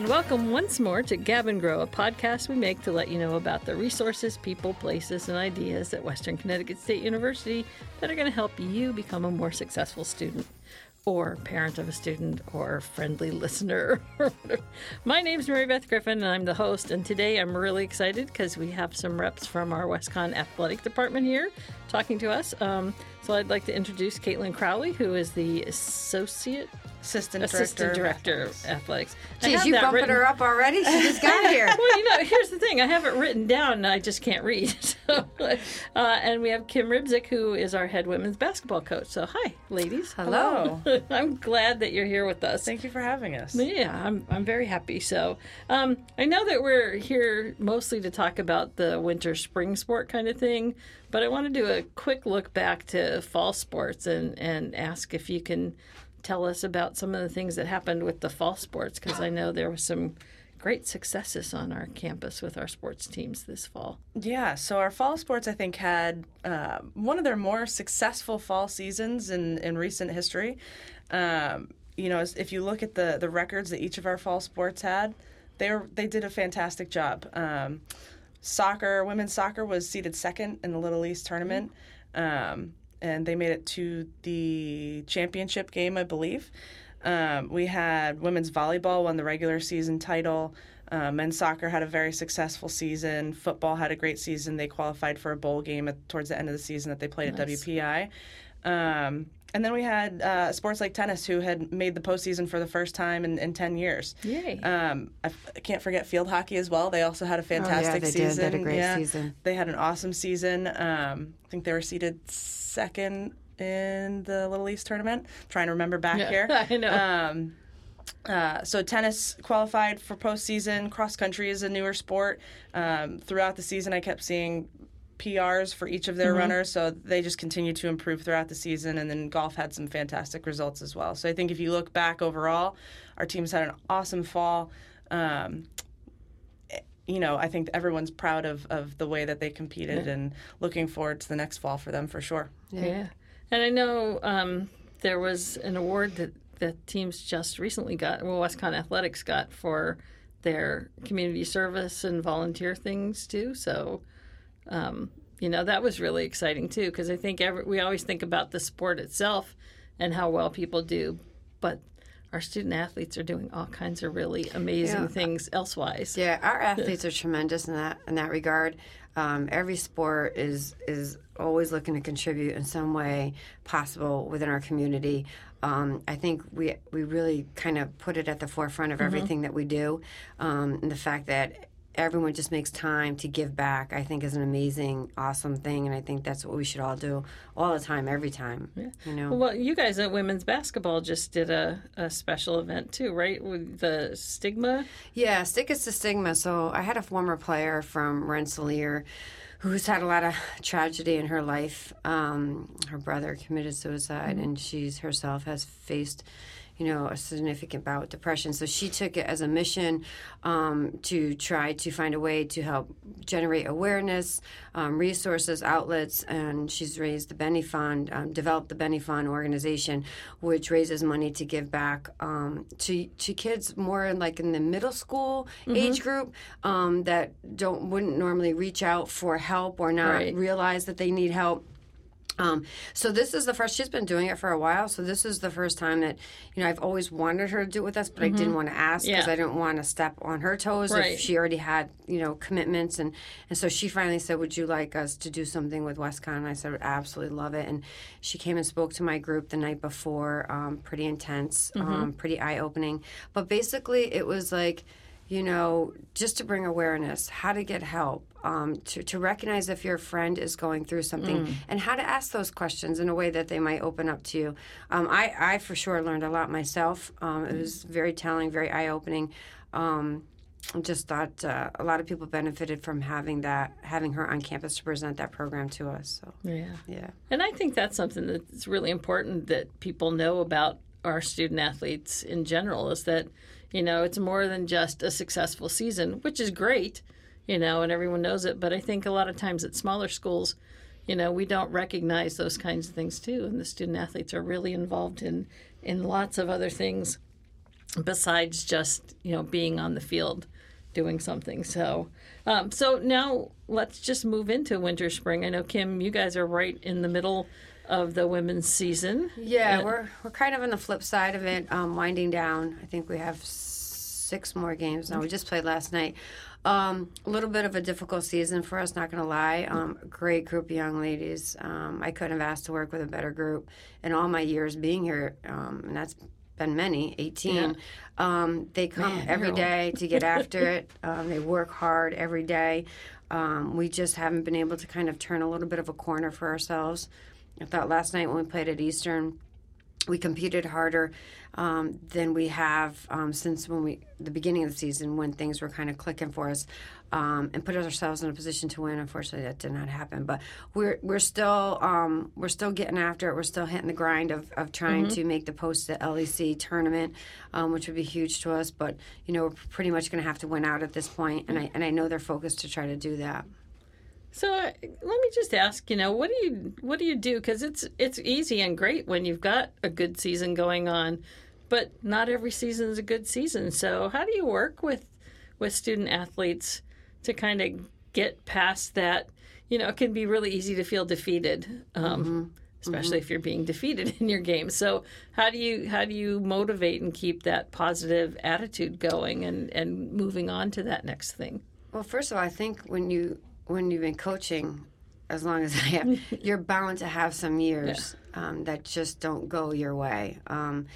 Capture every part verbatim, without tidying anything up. and welcome once more to Gab and Grow, a podcast we make to let you know about the resources, people, places, and ideas at Western Connecticut State University that are going to help you become a more successful student or parent of a student or friendly listener. My name's Mary Beth Griffin, and I'm the host, and today I'm really excited because we have some reps from our WestConn Athletic Department here talking to us. Um, so I'd like to introduce Caitlin Crowley, who is the Associate... Assistant Director, Assistant Director of Athletics. Geez, you bumping written. her up already? She just got here. Well, you know, here's the thing. I have it written down. I just can't read. So, uh, and we have Kim Ribzyk, who is our head women's basketball coach. So, hi, ladies. Hello. Hello. I'm glad that you're here with us. Thank you for having us. Yeah, I'm I'm very happy. So, um, I know that we're here mostly to talk about the winter spring sport kind of thing, but I want to do a quick look back to fall sports and, and ask if you can tell us about some of the things that happened with the fall sports, because I know there was some great successes on our campus with our sports teams this fall. Yeah, so our fall sports, I think, had uh, one of their more successful fall seasons in, in recent history. Um, you know, if you look at the, the records that each of our fall sports had, they were, they did a fantastic job. Um, soccer, women's soccer was seated second in the Little East tournament. Um And they made it to the championship game, I believe. Um, we had women's volleyball won the regular season title. Um, men's soccer had a very successful season. Football had a great season. They qualified for a bowl game at, towards the end of the season that they played nice. at W P I. Um, and then we had uh, sports like tennis, who had made the postseason for the first time in, in ten years. Yay. Um, I, f- I can't forget field hockey as well. They also had a fantastic oh, yeah, they season. Did. They had a great yeah. season. They had an awesome season. Um, I think they were seated second in the Little East tournament. I'm trying to remember back yeah, here. I know. Um, uh, so tennis qualified for postseason. Cross country is a newer sport. Um, throughout the season, I kept seeing P Rs for each of their mm-hmm. runners, so they just continued to improve throughout the season. And then golf had some fantastic results as well. So I think if you look back overall, our teams had an awesome fall. Um, You know, I think everyone's proud of, of the way that they competed yeah. and looking forward to the next fall for them for sure. Yeah. yeah. And I know um, there was an award that, that teams just recently got, well, WestConn Athletics got for their community service and volunteer things too. So, um, you know, that was really exciting too, because I think every, we always think about the sport itself and how well people do, but our student athletes are doing all kinds of really amazing yeah. things elsewise. Yeah, our athletes are tremendous in that in that regard. Um, every sport is is always looking to contribute in some way possible within our community. Um, I think we we really kind of put it at the forefront of everything mm-hmm. that we do, um, and the fact that everyone just makes time to give back, I think, is an amazing, awesome thing, and I think that's what we should all do all the time, every time. Yeah. You know. Well, you guys at Women's Basketball just did a, a special event too, right? With the stigma? Yeah, Stick is the Stigma. So I had a former player from Rensselaer who's had a lot of tragedy in her life. Um, her brother committed suicide, mm-hmm. and she herself has faced you know, a significant bout of depression. So she took it as a mission um, to try to find a way to help generate awareness, um, resources, outlets, and she's raised the Benny Fund, um, developed the Benny Fund organization, which raises money to give back um, to to kids more in, like in the middle school mm-hmm. age group um, that don't wouldn't normally reach out for help or not right. realize that they need help. Um, so this is the first, she's been doing it for a while, so this is the first time that, you know, I've always wanted her to do it with us, but mm-hmm. I didn't want to ask because yeah. I didn't want to step on her toes right. if she already had, you know, commitments. And, and so she finally said, would you like us to do something with WestConn? And I said, I would absolutely love it. And she came and spoke to my group the night before, um, pretty intense, mm-hmm. um, pretty eye-opening. But basically it was like, you know, just to bring awareness, how to get help, um, to, to recognize if your friend is going through something, mm. and how to ask those questions in a way that they might open up to you. Um, I, I for sure learned a lot myself. Um, it was very telling, very eye-opening. Um, I just thought uh, a lot of people benefited from having that, having her on campus to present that program to us. So yeah, yeah. And I think that's something that's really important that people know about our student athletes in general is that, you know, it's more than just a successful season, which is great, you know, and everyone knows it. But I think a lot of times at smaller schools, you know, we don't recognize those kinds of things, too. And the student athletes are really involved in, in lots of other things besides just, you know, being on the field doing something. So um, so now let's just move into winter spring. I know, Kim, you guys are right in the middle of the women's season. Yeah, and we're we're kind of on the flip side of it, um, winding down. I think we have six more games now. We just played last night. Um, a little bit of a difficult season for us, not going to lie. Um, great group of young ladies. Um, I couldn't have asked to work with a better group in all my years being here, um, and that's been many, eighteen. Yeah. Um, they come Man, every day to get after it. Um, they work hard every day. Um, we just haven't been able to kind of turn a little bit of a corner for ourselves. I thought last night when we played at Eastern, we competed harder um, than we have um, since when we the beginning of the season when things were kind of clicking for us, um, and put ourselves in a position to win. Unfortunately, that did not happen. But we're we're still um, we're still getting after it. We're still hitting the grind of, of trying mm-hmm. to make the post the L E C tournament, um, which would be huge to us. But you know, we're pretty much going to have to win out at this point, and I and I know they're focused to try to do that. So uh, let me just ask, you know, what do you what do you do? Because it's it's easy and great when you've got a good season going on, but not every season is a good season. So how do you work with with student athletes to kind of get past that? You know, it can be really easy to feel defeated, um, mm-hmm. especially mm-hmm. if you're being defeated in your game. So how do you how do you motivate and keep that positive attitude going and and moving on to that next thing? Well, first of all, I think when you when you've been coaching as long as I have, you're bound to have some years yeah. um, that just don't go your way. Um,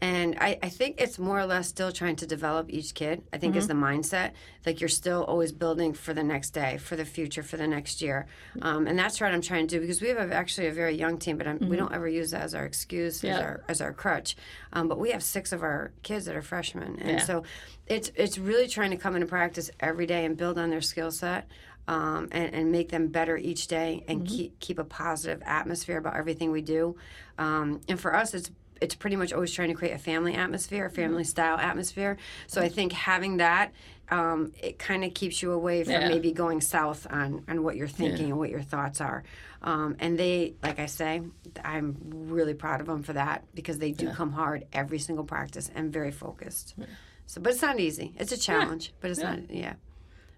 and I, I think it's more or less still trying to develop each kid, I think, mm-hmm. is the mindset. Like, you're still always building for the next day, for the future, for the next year. Um, and that's what I'm trying to do, because we have a, actually a very young team, but I'm, mm-hmm. we don't ever use that as our excuse, yeah. as our as our crutch. Um, but we have six of our kids that are freshmen. And yeah. so it's it's really trying to come into practice every day and build on their skill set. Um, and, and make them better each day, and mm-hmm. keep keep a positive atmosphere about everything we do. Um, and for us, it's it's pretty much always trying to create a family atmosphere, a family style atmosphere. So I think having that, um, it kind of keeps you away from yeah. maybe going south on, on what you're thinking yeah. and what your thoughts are. Um, and they, like I say, I'm really proud of them for that, because they do yeah. come hard every single practice and very focused. Yeah. So, but it's not easy. It's a challenge, yeah. but it's yeah. not, yeah.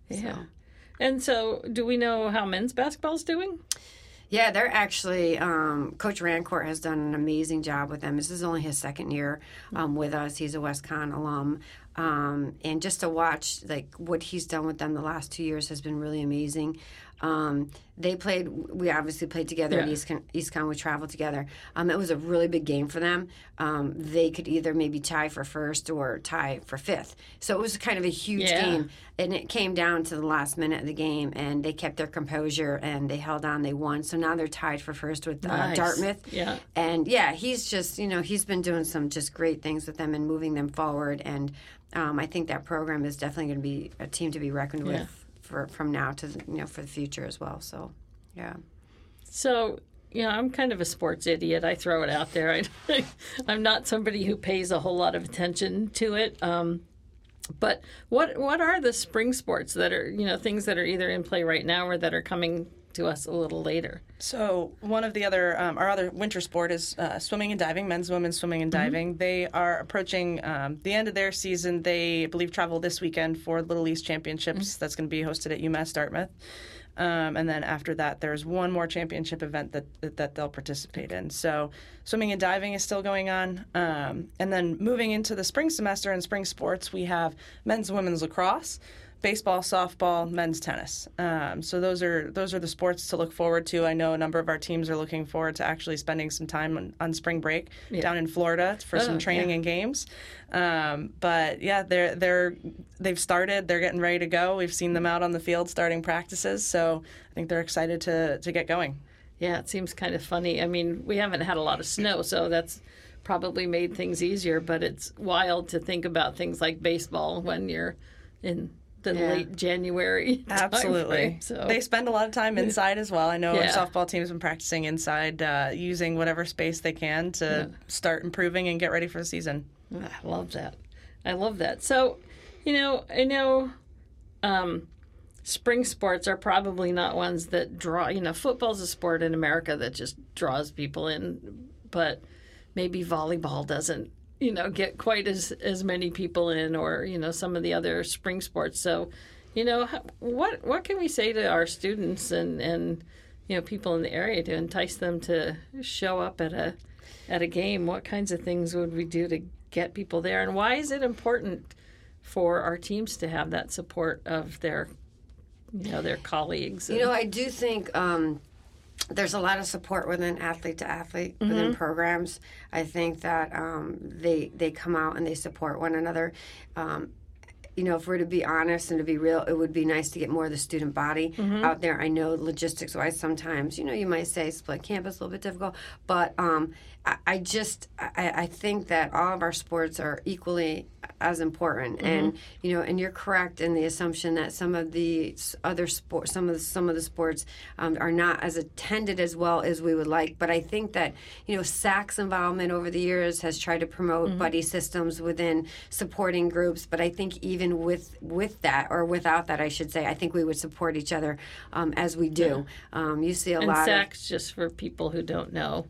Yeah. So. And so, do we know how men's basketball's doing? Yeah, they're actually, um, Coach Rancourt has done an amazing job with them. This is only his second year um, with us. He's a WestConn alum. Um, and just to watch, like, what he's done with them the last two years has been really amazing. Um, they played, we obviously played together yeah. at East Con, East Con, we traveled together. Um, it was a really big game for them. Um, they could either maybe tie for first or tie for fifth. So it was kind of a huge yeah. game, and it came down to the last minute of the game, and they kept their composure, and they held on, they won. So now they're tied for first with uh, nice. Dartmouth. Yeah. And yeah, he's just, you know, he's been doing some just great things with them and moving them forward. And um, I think that program is definitely going to be a team to be reckoned yeah. with. For, from now to, you know, for the future as well. So, yeah. So, you know, I'm kind of a sports idiot. I throw it out there. I, I'm not somebody who pays a whole lot of attention to it. Um, but what what are the spring sports that are, you know, things that are either in play right now or that are coming to us a little later? So one of the other, um, our other winter sport is uh, swimming and diving, men's, women's swimming and diving. Mm-hmm. They are approaching um, the end of their season. They, I believe, travel this weekend for Little East Championships. Mm-hmm. That's going to be hosted at UMass Dartmouth. Um, and then after that, there's one more championship event that, that that they'll participate in. So swimming and diving is still going on. Um, and then moving into the spring semester and spring sports, we have men's and women's lacrosse, baseball, softball, men's tennis. Um, so those are those are the sports to look forward to. I know a number of our teams are looking forward to actually spending some time on, on spring break yeah. down in Florida for oh, some training yeah. and games. Um, but yeah, they're they're they've started. They're getting ready to go. We've seen them out on the field starting practices. So I think they're excited to to get going. Yeah, it seems kind of funny. I mean, we haven't had a lot of snow, so that's probably made things easier. But it's wild to think about things like baseball when you're in the yeah. late January time absolutely frame, so. They spend a lot of time inside as well. I know yeah. our softball team's been practicing inside, uh, using whatever space they can to yeah. start improving and get ready for the season. I love that. I love that. So, you know, I know um, spring sports are probably not ones that draw, you know, football's a sport in America that just draws people in, but maybe volleyball doesn't you know, get quite as, as many people in, or, you know, some of the other spring sports. So, you know, what what can we say to our students and, and you know, people in the area to entice them to show up at a at a game? What kinds of things would we do to get people there? And why is it important for our teams to have that support of their, you know, their colleagues? And... You know, I do think um, there's a lot of support within athlete to athlete, mm-hmm. within programs. I think that um, they they come out and they support one another. Um, You know, if we're to be honest and to be real, it would be nice to get more of the student body mm-hmm. out there. I know logistics-wise sometimes, you know, you might say split campus, a little bit difficult. But um, I, I just, I, I think that all of our sports are equally as important. Mm-hmm. And, you know, and you're correct in the assumption that some of the other sports, some of the, some of the sports um, are not as attended as well as we would like. But I think that, you know, S A C's involvement over the years has tried to promote mm-hmm. buddy systems within supporting groups. But I think even with with that or without that, I should say, I think we would support each other um, as we do. Yeah. Um, you see a and lot S A C's, of... just for people who don't know.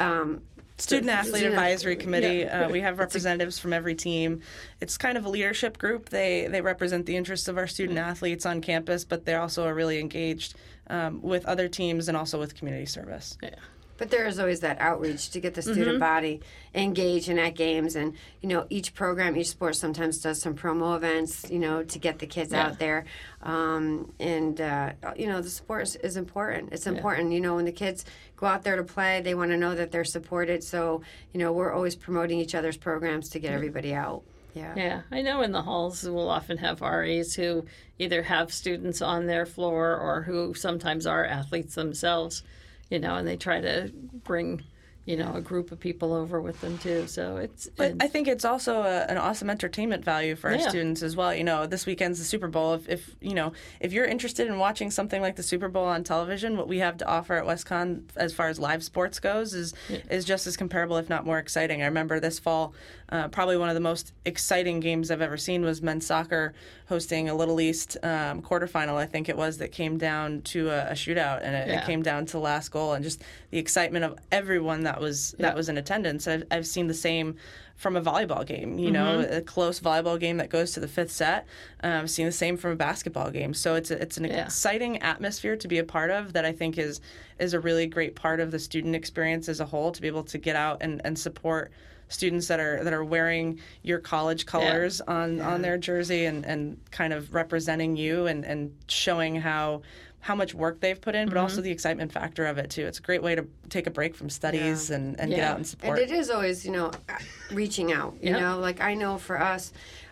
Um, Student so, Athlete Advisory know, Committee. Yeah. Uh, we have representatives a, from every team. It's kind of a leadership group. They, they represent the interests of our student mm-hmm. athletes on campus, but they also are really engaged um, with other teams and also with community service. Yeah. But there is always that outreach to get the student mm-hmm. body engaged and at games. And, you know, each program, each sport sometimes does some promo events, you know, to get the kids yeah. out there. Um, and, uh, you know, the sport is important. It's important. Yeah. You know, when the kids go out there to play, they want to know that they're supported. So, you know, we're always promoting each other's programs to get yeah. everybody out. Yeah. Yeah. I know in the halls we'll often have R As who either have students on their floor or who sometimes are athletes themselves. You know, and they try to bring, you know, a group of people over with them, too. So it's. But it's, I think it's also a, an awesome entertainment value for our yeah. students as well. You know, this weekend's the Super Bowl. If, if, you know, if you're interested in watching something like the Super Bowl on television, what we have to offer at WestConn as far as live sports goes is, yeah. is just as comparable, if not more exciting. I remember this fall, uh, probably one of the most exciting games I've ever seen was men's soccer hosting a Little East um, quarterfinal, I think it was, that came down to a, a shootout, and it, yeah. it came down to last goal, and just the excitement of everyone that was yeah. that was in attendance. I've, I've seen the same from a volleyball game, you know, mm-hmm. a close volleyball game that goes to the fifth set. Um, seeing the same from a basketball game. So it's a, it's an yeah. exciting atmosphere to be a part of that I think is is a really great part of the student experience as a whole, to be able to get out and, and support students that are that are wearing your college colors yeah. on, yeah. on their jersey and, and kind of representing you and, and showing how how much work they've put in, but mm-hmm. also the excitement factor of it, too. It's a great way to take a break from studies yeah. and, and yeah. get out and support. And it is always, you know, reaching out, you yeah. know. Like, I know for us,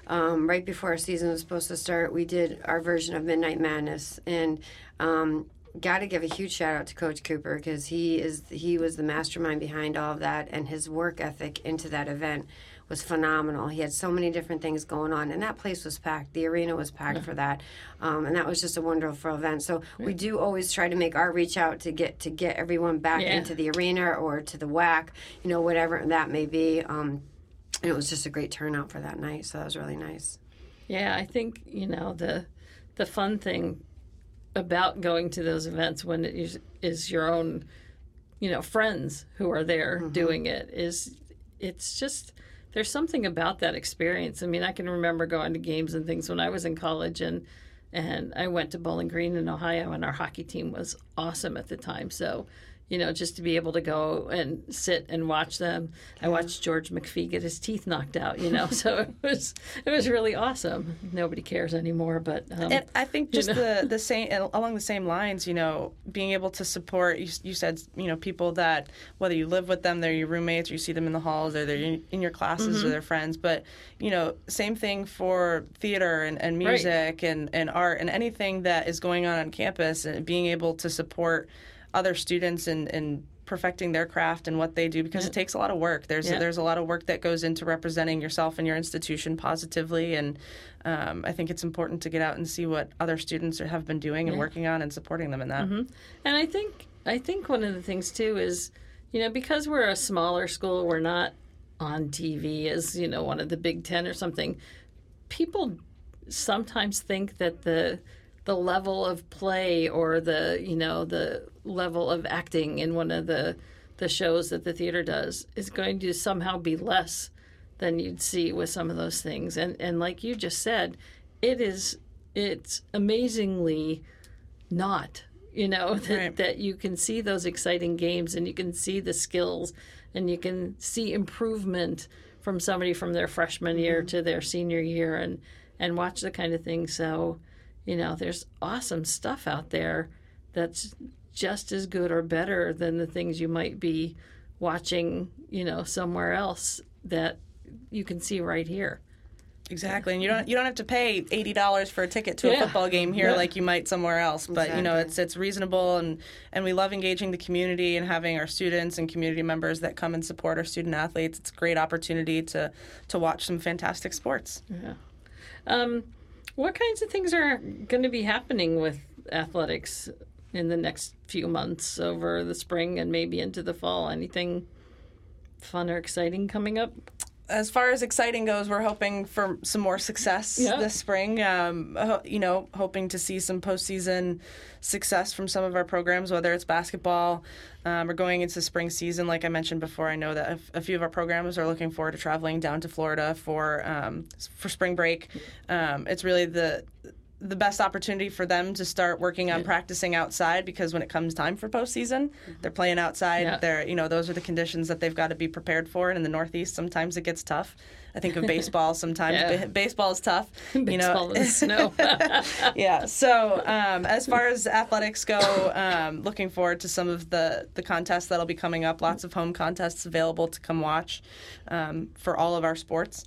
um, right before our season was supposed to start, we did our version of Midnight Madness. And um, got to give a huge shout-out to Coach Cooper, because he is he was the mastermind behind all of that, and his work ethic into that event was phenomenal. He had so many different things going on, and that place was packed. The arena was packed yeah. for that, um, and that was just a wonderful event. So right. we do always try to make our reach out to get to get everyone back yeah. into the arena or to the W A C, you know, whatever that may be. Um, and it was just a great turnout for that night, so that was really nice. Yeah, I think, you know, the the fun thing about going to those events when it is, is your own, you know, friends who are there mm-hmm. doing it is it's just. There's something about that experience. I mean, I can remember going to games and things when I was in college, and and I went to Bowling Green in Ohio, and our hockey team was awesome at the time. So, you know, just to be able to go and sit and watch them. Yeah. I watched George McPhee get his teeth knocked out, you know, so it was it was really awesome. Nobody cares anymore, but um, and I think just you know. the the same along the same lines, you know, being able to support. You, you said, you know, people that whether you live with them, they're your roommates, or you see them in the halls, or they're in, in your classes, mm-hmm. or they're friends. But you know, same thing for theater and, and music right. and and art and anything that is going on on campus, and being able to support other students in, in perfecting their craft and what they do, because yeah. it takes a lot of work. There's yeah. there's a lot of work that goes into representing yourself and your institution positively, and um, I think it's important to get out and see what other students are, have been doing and yeah. working on and supporting them in that. Mm-hmm. And I think I think one of the things, too, is, you know, because we're a smaller school, we're not on T V as, you know, one of the Big Ten or something, people sometimes think that the the level of play or the, you know, the level of acting in one of the the shows that the theater does is going to somehow be less than you'd see with some of those things. And, and like you just said, it is, it's amazingly not, you know, that, right. that you can see those exciting games and you can see the skills and you can see improvement from somebody from their freshman year mm-hmm. to their senior year and, and watch the kind of thing. So, you know, there's awesome stuff out there that's just as good or better than the things you might be watching, you know, somewhere else that you can see right here. Exactly. And you don't you don't have to pay eighty dollars for a ticket to a yeah. football game here yeah. like you might somewhere else. But, exactly. you know, it's it's reasonable, and, and we love engaging the community and having our students and community members that come and support our student athletes. It's a great opportunity to, to watch some fantastic sports. Yeah. Um, what kinds of things are going to be happening with athletics in the next few months over the spring and maybe into the fall? Anything fun or exciting coming up? As far as exciting goes, we're hoping for some more success yeah. this spring. Um, you know, hoping to see some postseason success from some of our programs, whether it's basketball um, or going into spring season. Like I mentioned before, I know that a few of our programs are looking forward to traveling down to Florida for um, for spring break. Um, it's really the the best opportunity for them to start working on yeah. practicing outside, because when it comes time for postseason, mm-hmm. they're playing outside. Yeah. They're, you know, those are the conditions that they've got to be prepared for. And in the Northeast, sometimes it gets tough. I think of baseball sometimes. Yeah. Ba- baseball is tough. You baseball know. And snow. yeah. So um, as far as athletics go, um, looking forward to some of the, the contests that'll be coming up. Lots of home contests available to come watch um, for all of our sports.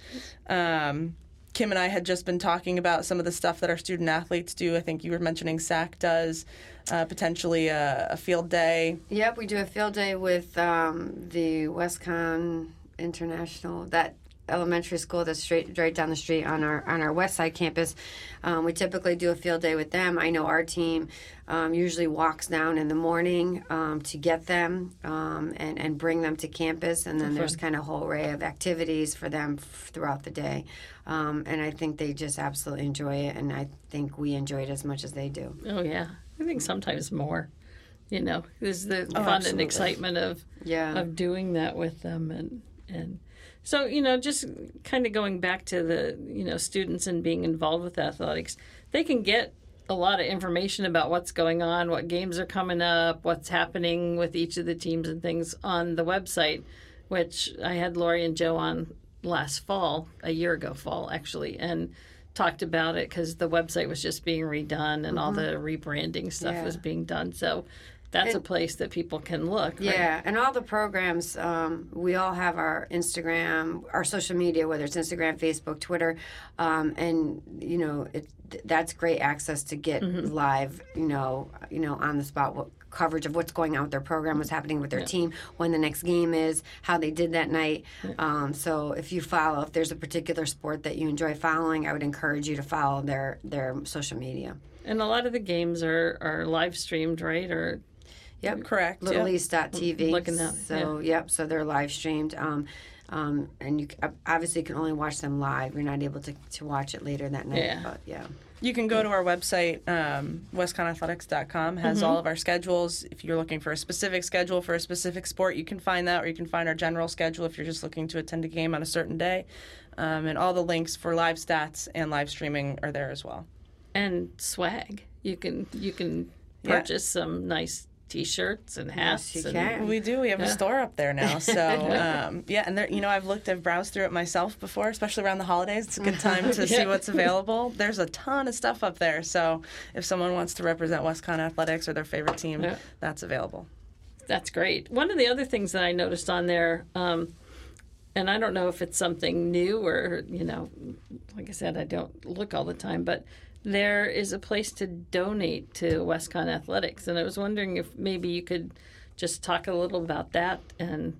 Um, Kim and I had just been talking about some of the stuff that our student athletes do. I think you were mentioning S A C does uh, potentially a, a field day. Yep, we do a field day with um, the WestConn International, that elementary school that's straight right down the street on our on our West Side campus. Um, we typically do a field day with them. I know our team um, usually walks down in the morning um, to get them um, and and bring them to campus, and then mm-hmm. there's kind of a whole array of activities for them f- throughout the day. Um, and I think they just absolutely enjoy it, and I think we enjoy it as much as they do. Oh, yeah. I think sometimes more, you know, there's the oh, fun absolutely. and excitement of yeah. of doing that with them. And, and so, you know, just kind of going back to the, you know, students and being involved with athletics, they can get a lot of information about what's going on, what games are coming up, what's happening with each of the teams and things on the website, which I had Lori and Joe on last fall, a year ago fall actually, and talked about it because the website was just being redone and mm-hmm. all the rebranding stuff yeah. was being done. So that's and, a place that people can look. Yeah, right? And all the programs, um, we all have our Instagram, our social media, whether it's Instagram, Facebook, Twitter, um, and you know it, that's great access to get mm-hmm. live, you know, you know, on the spot what, coverage of what's going on with their program, what's happening with their yeah. team, when the next game is, how they did that night. Yeah. Um, so if you follow, if there's a particular sport that you enjoy following, I would encourage you to follow their, their social media. And a lot of the games are, are live streamed, right? Or yep, correct. Little yeah. East dot T V. Looking out. So yeah. yep, so they're live streamed. Um, um, and you obviously you can only watch them live. You're not able to, to watch it later that night. Yeah. But yeah. You can go to our website, um, westconn athletics dot com, has mm-hmm. all of our schedules. If you're looking for a specific schedule for a specific sport, you can find that, or you can find our general schedule if you're just looking to attend a game on a certain day. Um, and all the links for live stats and live streaming are there as well. And swag. You can you can purchase yeah. some nice T-shirts and hats. Yes, you and, can. We do. We have yeah. a store up there now. So, um, yeah, and there, you know, I've looked, I've browsed through it myself before, especially around the holidays. It's a good time to yeah. see what's available. There's a ton of stuff up there. So, if someone wants to represent WestConn Athletics or their favorite team, yeah. that's available. That's great. One of the other things that I noticed on there, um, and I don't know if it's something new or, you know, like I said, I don't look all the time, but there is a place to donate to WestConn Athletics, and I was wondering if maybe you could just talk a little about that and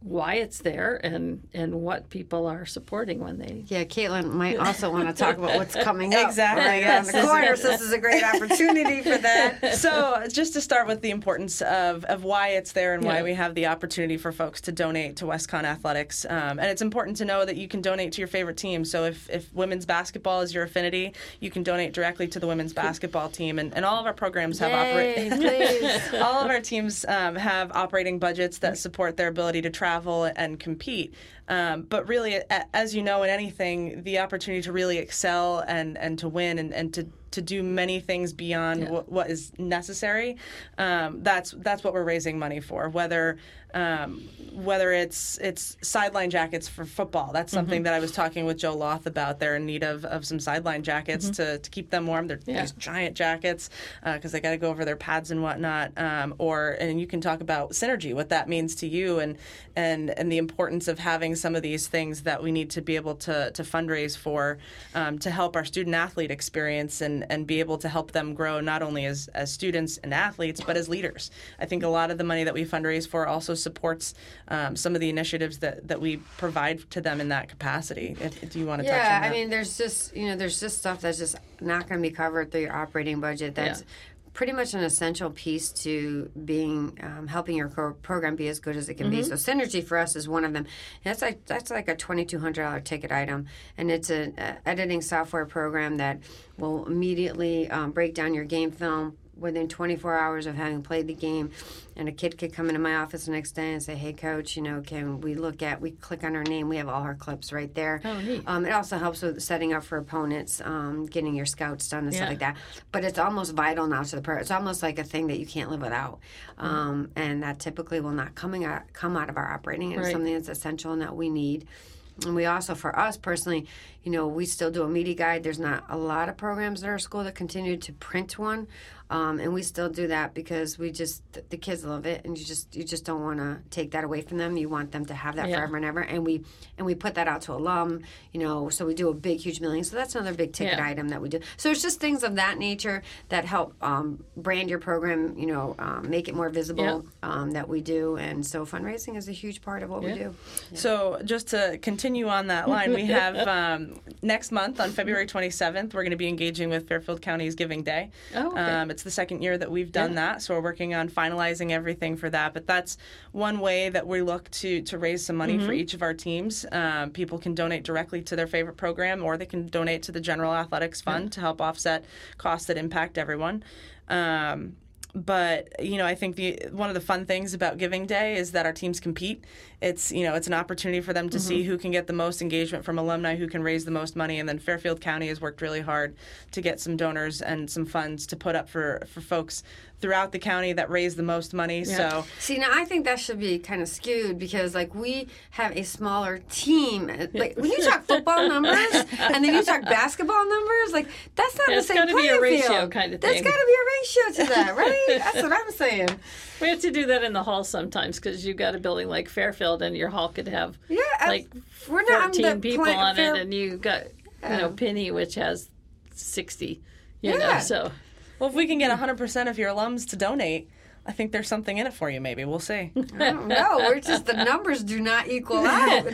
why it's there and, and what people are supporting when they... Yeah, Caitlin might also want to talk about what's coming up. Exactly. Right yes. around the corner, so this is a great opportunity for that. So just to start with the importance of, of why it's there and why yeah. we have the opportunity for folks to donate to WestConn Athletics. Um, and it's important to know that you can donate to your favorite team. So if, if women's basketball is your affinity, you can donate directly to the women's basketball team. And, and all of our programs have... Yay, opera- all of our teams um, have operating budgets that support their ability to travel and compete. Um, but really, as you know, in anything, the opportunity to really excel and, and to win and, and to, to do many things beyond yeah. w- what is necessary, um, that's that's what we're raising money for. Whether um, whether it's it's sideline jackets for football, that's something mm-hmm. that I was talking with Joe Loth about. They're in need of, of some sideline jackets mm-hmm. to, to keep them warm. They're yeah. these giant jackets because uh, they got to go over their pads and whatnot. Um, or and you can talk about Synergy, what that means to you, and and and the importance of having some of these things that we need to be able to to fundraise for um, to help our student athlete experience and. And be able to help them grow not only as, as students and athletes, but as leaders. I think a lot of the money that we fundraise for also supports um, some of the initiatives that, that we provide to them in that capacity. If, do you want to yeah, touch on that? Yeah, I mean, there's just, you know, there's just stuff that's just not going to be covered through your operating budget that's yeah. pretty much an essential piece to being um, helping your co- program be as good as it can mm-hmm. be. So Synergy for us is one of them. And that's like that's like a twenty-two hundred dollars ticket item, and it's an editing software program that will immediately um, break down your game film within twenty-four hours of having played the game. And a kid could come into my office the next day and say, hey, Coach, you know, can we look at, we click on her name, we have all her clips right there. Oh, neat. Um, it also helps with setting up for opponents, um, getting your scouts done and yeah. stuff like that. But it's almost vital now to the program. It's almost like a thing that you can't live without. Um, mm-hmm. And that typically will not coming out, come out of our operating. It's right. something that's essential and that we need. And we also, for us personally, you know, we still do a media guide. There's not a lot of programs at our school that continue to print one. Um, and we still do that because we just, the kids love it, and you just you just don't want to take that away from them. You want them to have that yeah. forever and ever. And we and we put that out to alum, you know, so we do a big, huge mailing. So that's another big ticket yeah. item that we do. So it's just things of that nature that help um, brand your program, you know, um, make it more visible yeah. um, that we do. And so fundraising is a huge part of what yeah. we do. Yeah. So just to continue on that line, we have um, next month on February twenty-seventh, we're going to be engaging with Fairfield County's Giving Day. Oh, okay. Um, it's the second year that we've done yeah. that, so we're working on finalizing everything for that, but that's one way that we look to to raise some money mm-hmm. for each of our teams. Um, people can donate directly to their favorite program, or they can donate to the General Athletics Fund yeah. to help offset costs that impact everyone. Um, But, you know, I think the one of the fun things about Giving Day is that our teams compete. It's, you know, it's an opportunity for them to mm-hmm. see who can get the most engagement from alumni, who can raise the most money. And then Fairfield County has worked really hard to get some donors and some funds to put up for, for folks throughout the county that raise the most money. Yeah. So see, now I think that should be kind of skewed because, like, we have a smaller team. Like, when you talk football numbers and then you talk basketball numbers, like, that's not that's the same playing field. That's got to be a ratio field. kind of thing. That's got to be a ratio to that, right? That's what I'm saying. We have to do that in the hall sometimes because you got a building like Fairfield and your hall could have yeah, like we're not fourteen people plant, on Fair- it, and you got yeah. you know Penny, which has sixty. You yeah. know, so well, if we can get one hundred percent of your alums to donate, I think there's something in it for you. Maybe we'll see. I don't know. We're just the numbers do not equal out.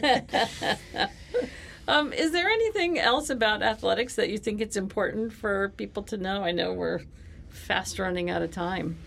um, is there anything else about athletics that you think it's important for people to know? I know we're fast running out of time.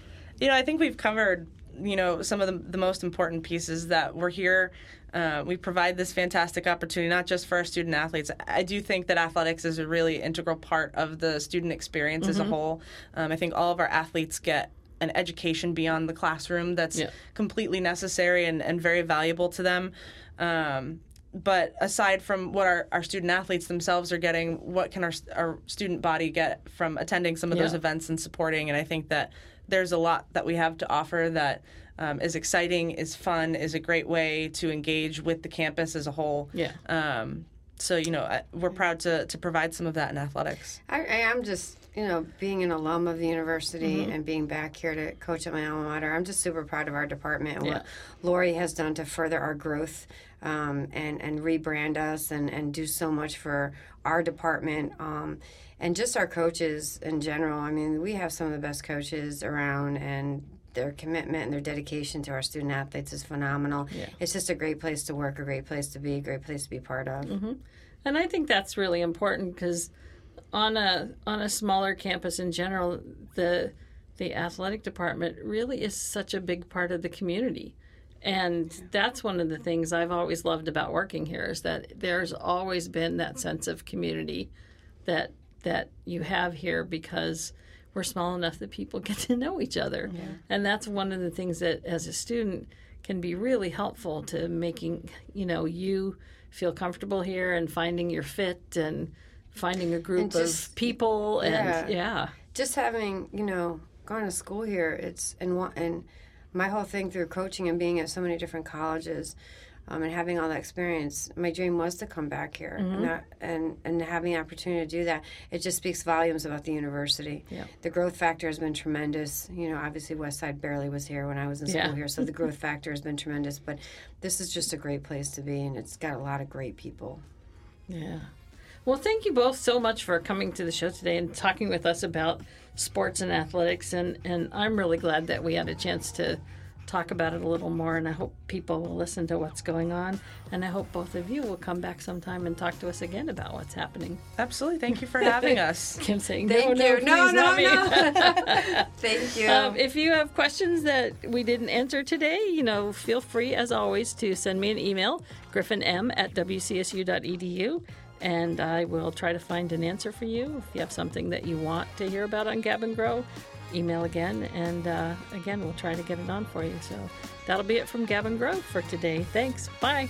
You know, I think we've covered, you know, some of the, the most important pieces that we're here. Uh, we provide this fantastic opportunity, not just for our student athletes. I do think that athletics is a really integral part of the student experience mm-hmm. as a whole. Um, I think all of our athletes get an education beyond the classroom that's yeah. completely necessary and, and very valuable to them. Um, But aside from what our, our student athletes themselves are getting, what can our our student body get from attending some of yeah. those events and supporting? And I think that there's a lot that we have to offer that um, is exciting, is fun, is a great way to engage with the campus as a whole. Yeah. Um, so, you know, we're proud to, to provide some of that in athletics. I, I'm just, you know, being an alum of the university mm-hmm. and being back here to coach at my alma mater, I'm just super proud of our department and yeah. what Lori has done to further our growth. Um, and, and rebrand us and, and do so much for our department um, and just our coaches in general. I mean, we have some of the best coaches around, and their commitment and their dedication to our student athletes is phenomenal. Yeah. It's just a great place to work, a great place to be, a great place to be part of. Mm-hmm. And I think that's really important because on a on a smaller campus in general, the the athletic department really is such a big part of the community. And that's one of the things I've always loved about working here is that there's always been that sense of community that that you have here because we're small enough that people get to know each other. Yeah. And that's one of the things that, as a student, can be really helpful to making, you know, you feel comfortable here and finding your fit and finding a group just, of people. Yeah. And yeah, just having, you know, gone to school here, it's and and my whole thing through coaching and being at so many different colleges, um, and having all that experience, my dream was to come back here. Mm-hmm. and, that, and and having the opportunity to do that, it just speaks volumes about the university. Yeah. The growth factor has been tremendous. You know, obviously Westside barely was here when I was in school yeah. here, so the growth factor has been tremendous. But this is just a great place to be, and it's got a lot of great people. Yeah. Well, thank you both so much for coming to the show today and talking with us about sports and athletics. And, and I'm really glad that we had a chance to talk about it a little more. And I hope people will listen to what's going on. And I hope both of you will come back sometime and talk to us again about what's happening. Absolutely. Thank you for having us. Kim saying, thank no, you. No, no, please no. no. no. Thank you. Um, if you have questions that we didn't answer today, you know, feel free, as always, to send me an email, griffinm at w c s u dot e d u. And I will try to find an answer for you. If you have something that you want to hear about on Gab and Grow, email again. And uh, again, we'll try to get it on for you. So that'll be it from Gab and Grow for today. Thanks. Bye.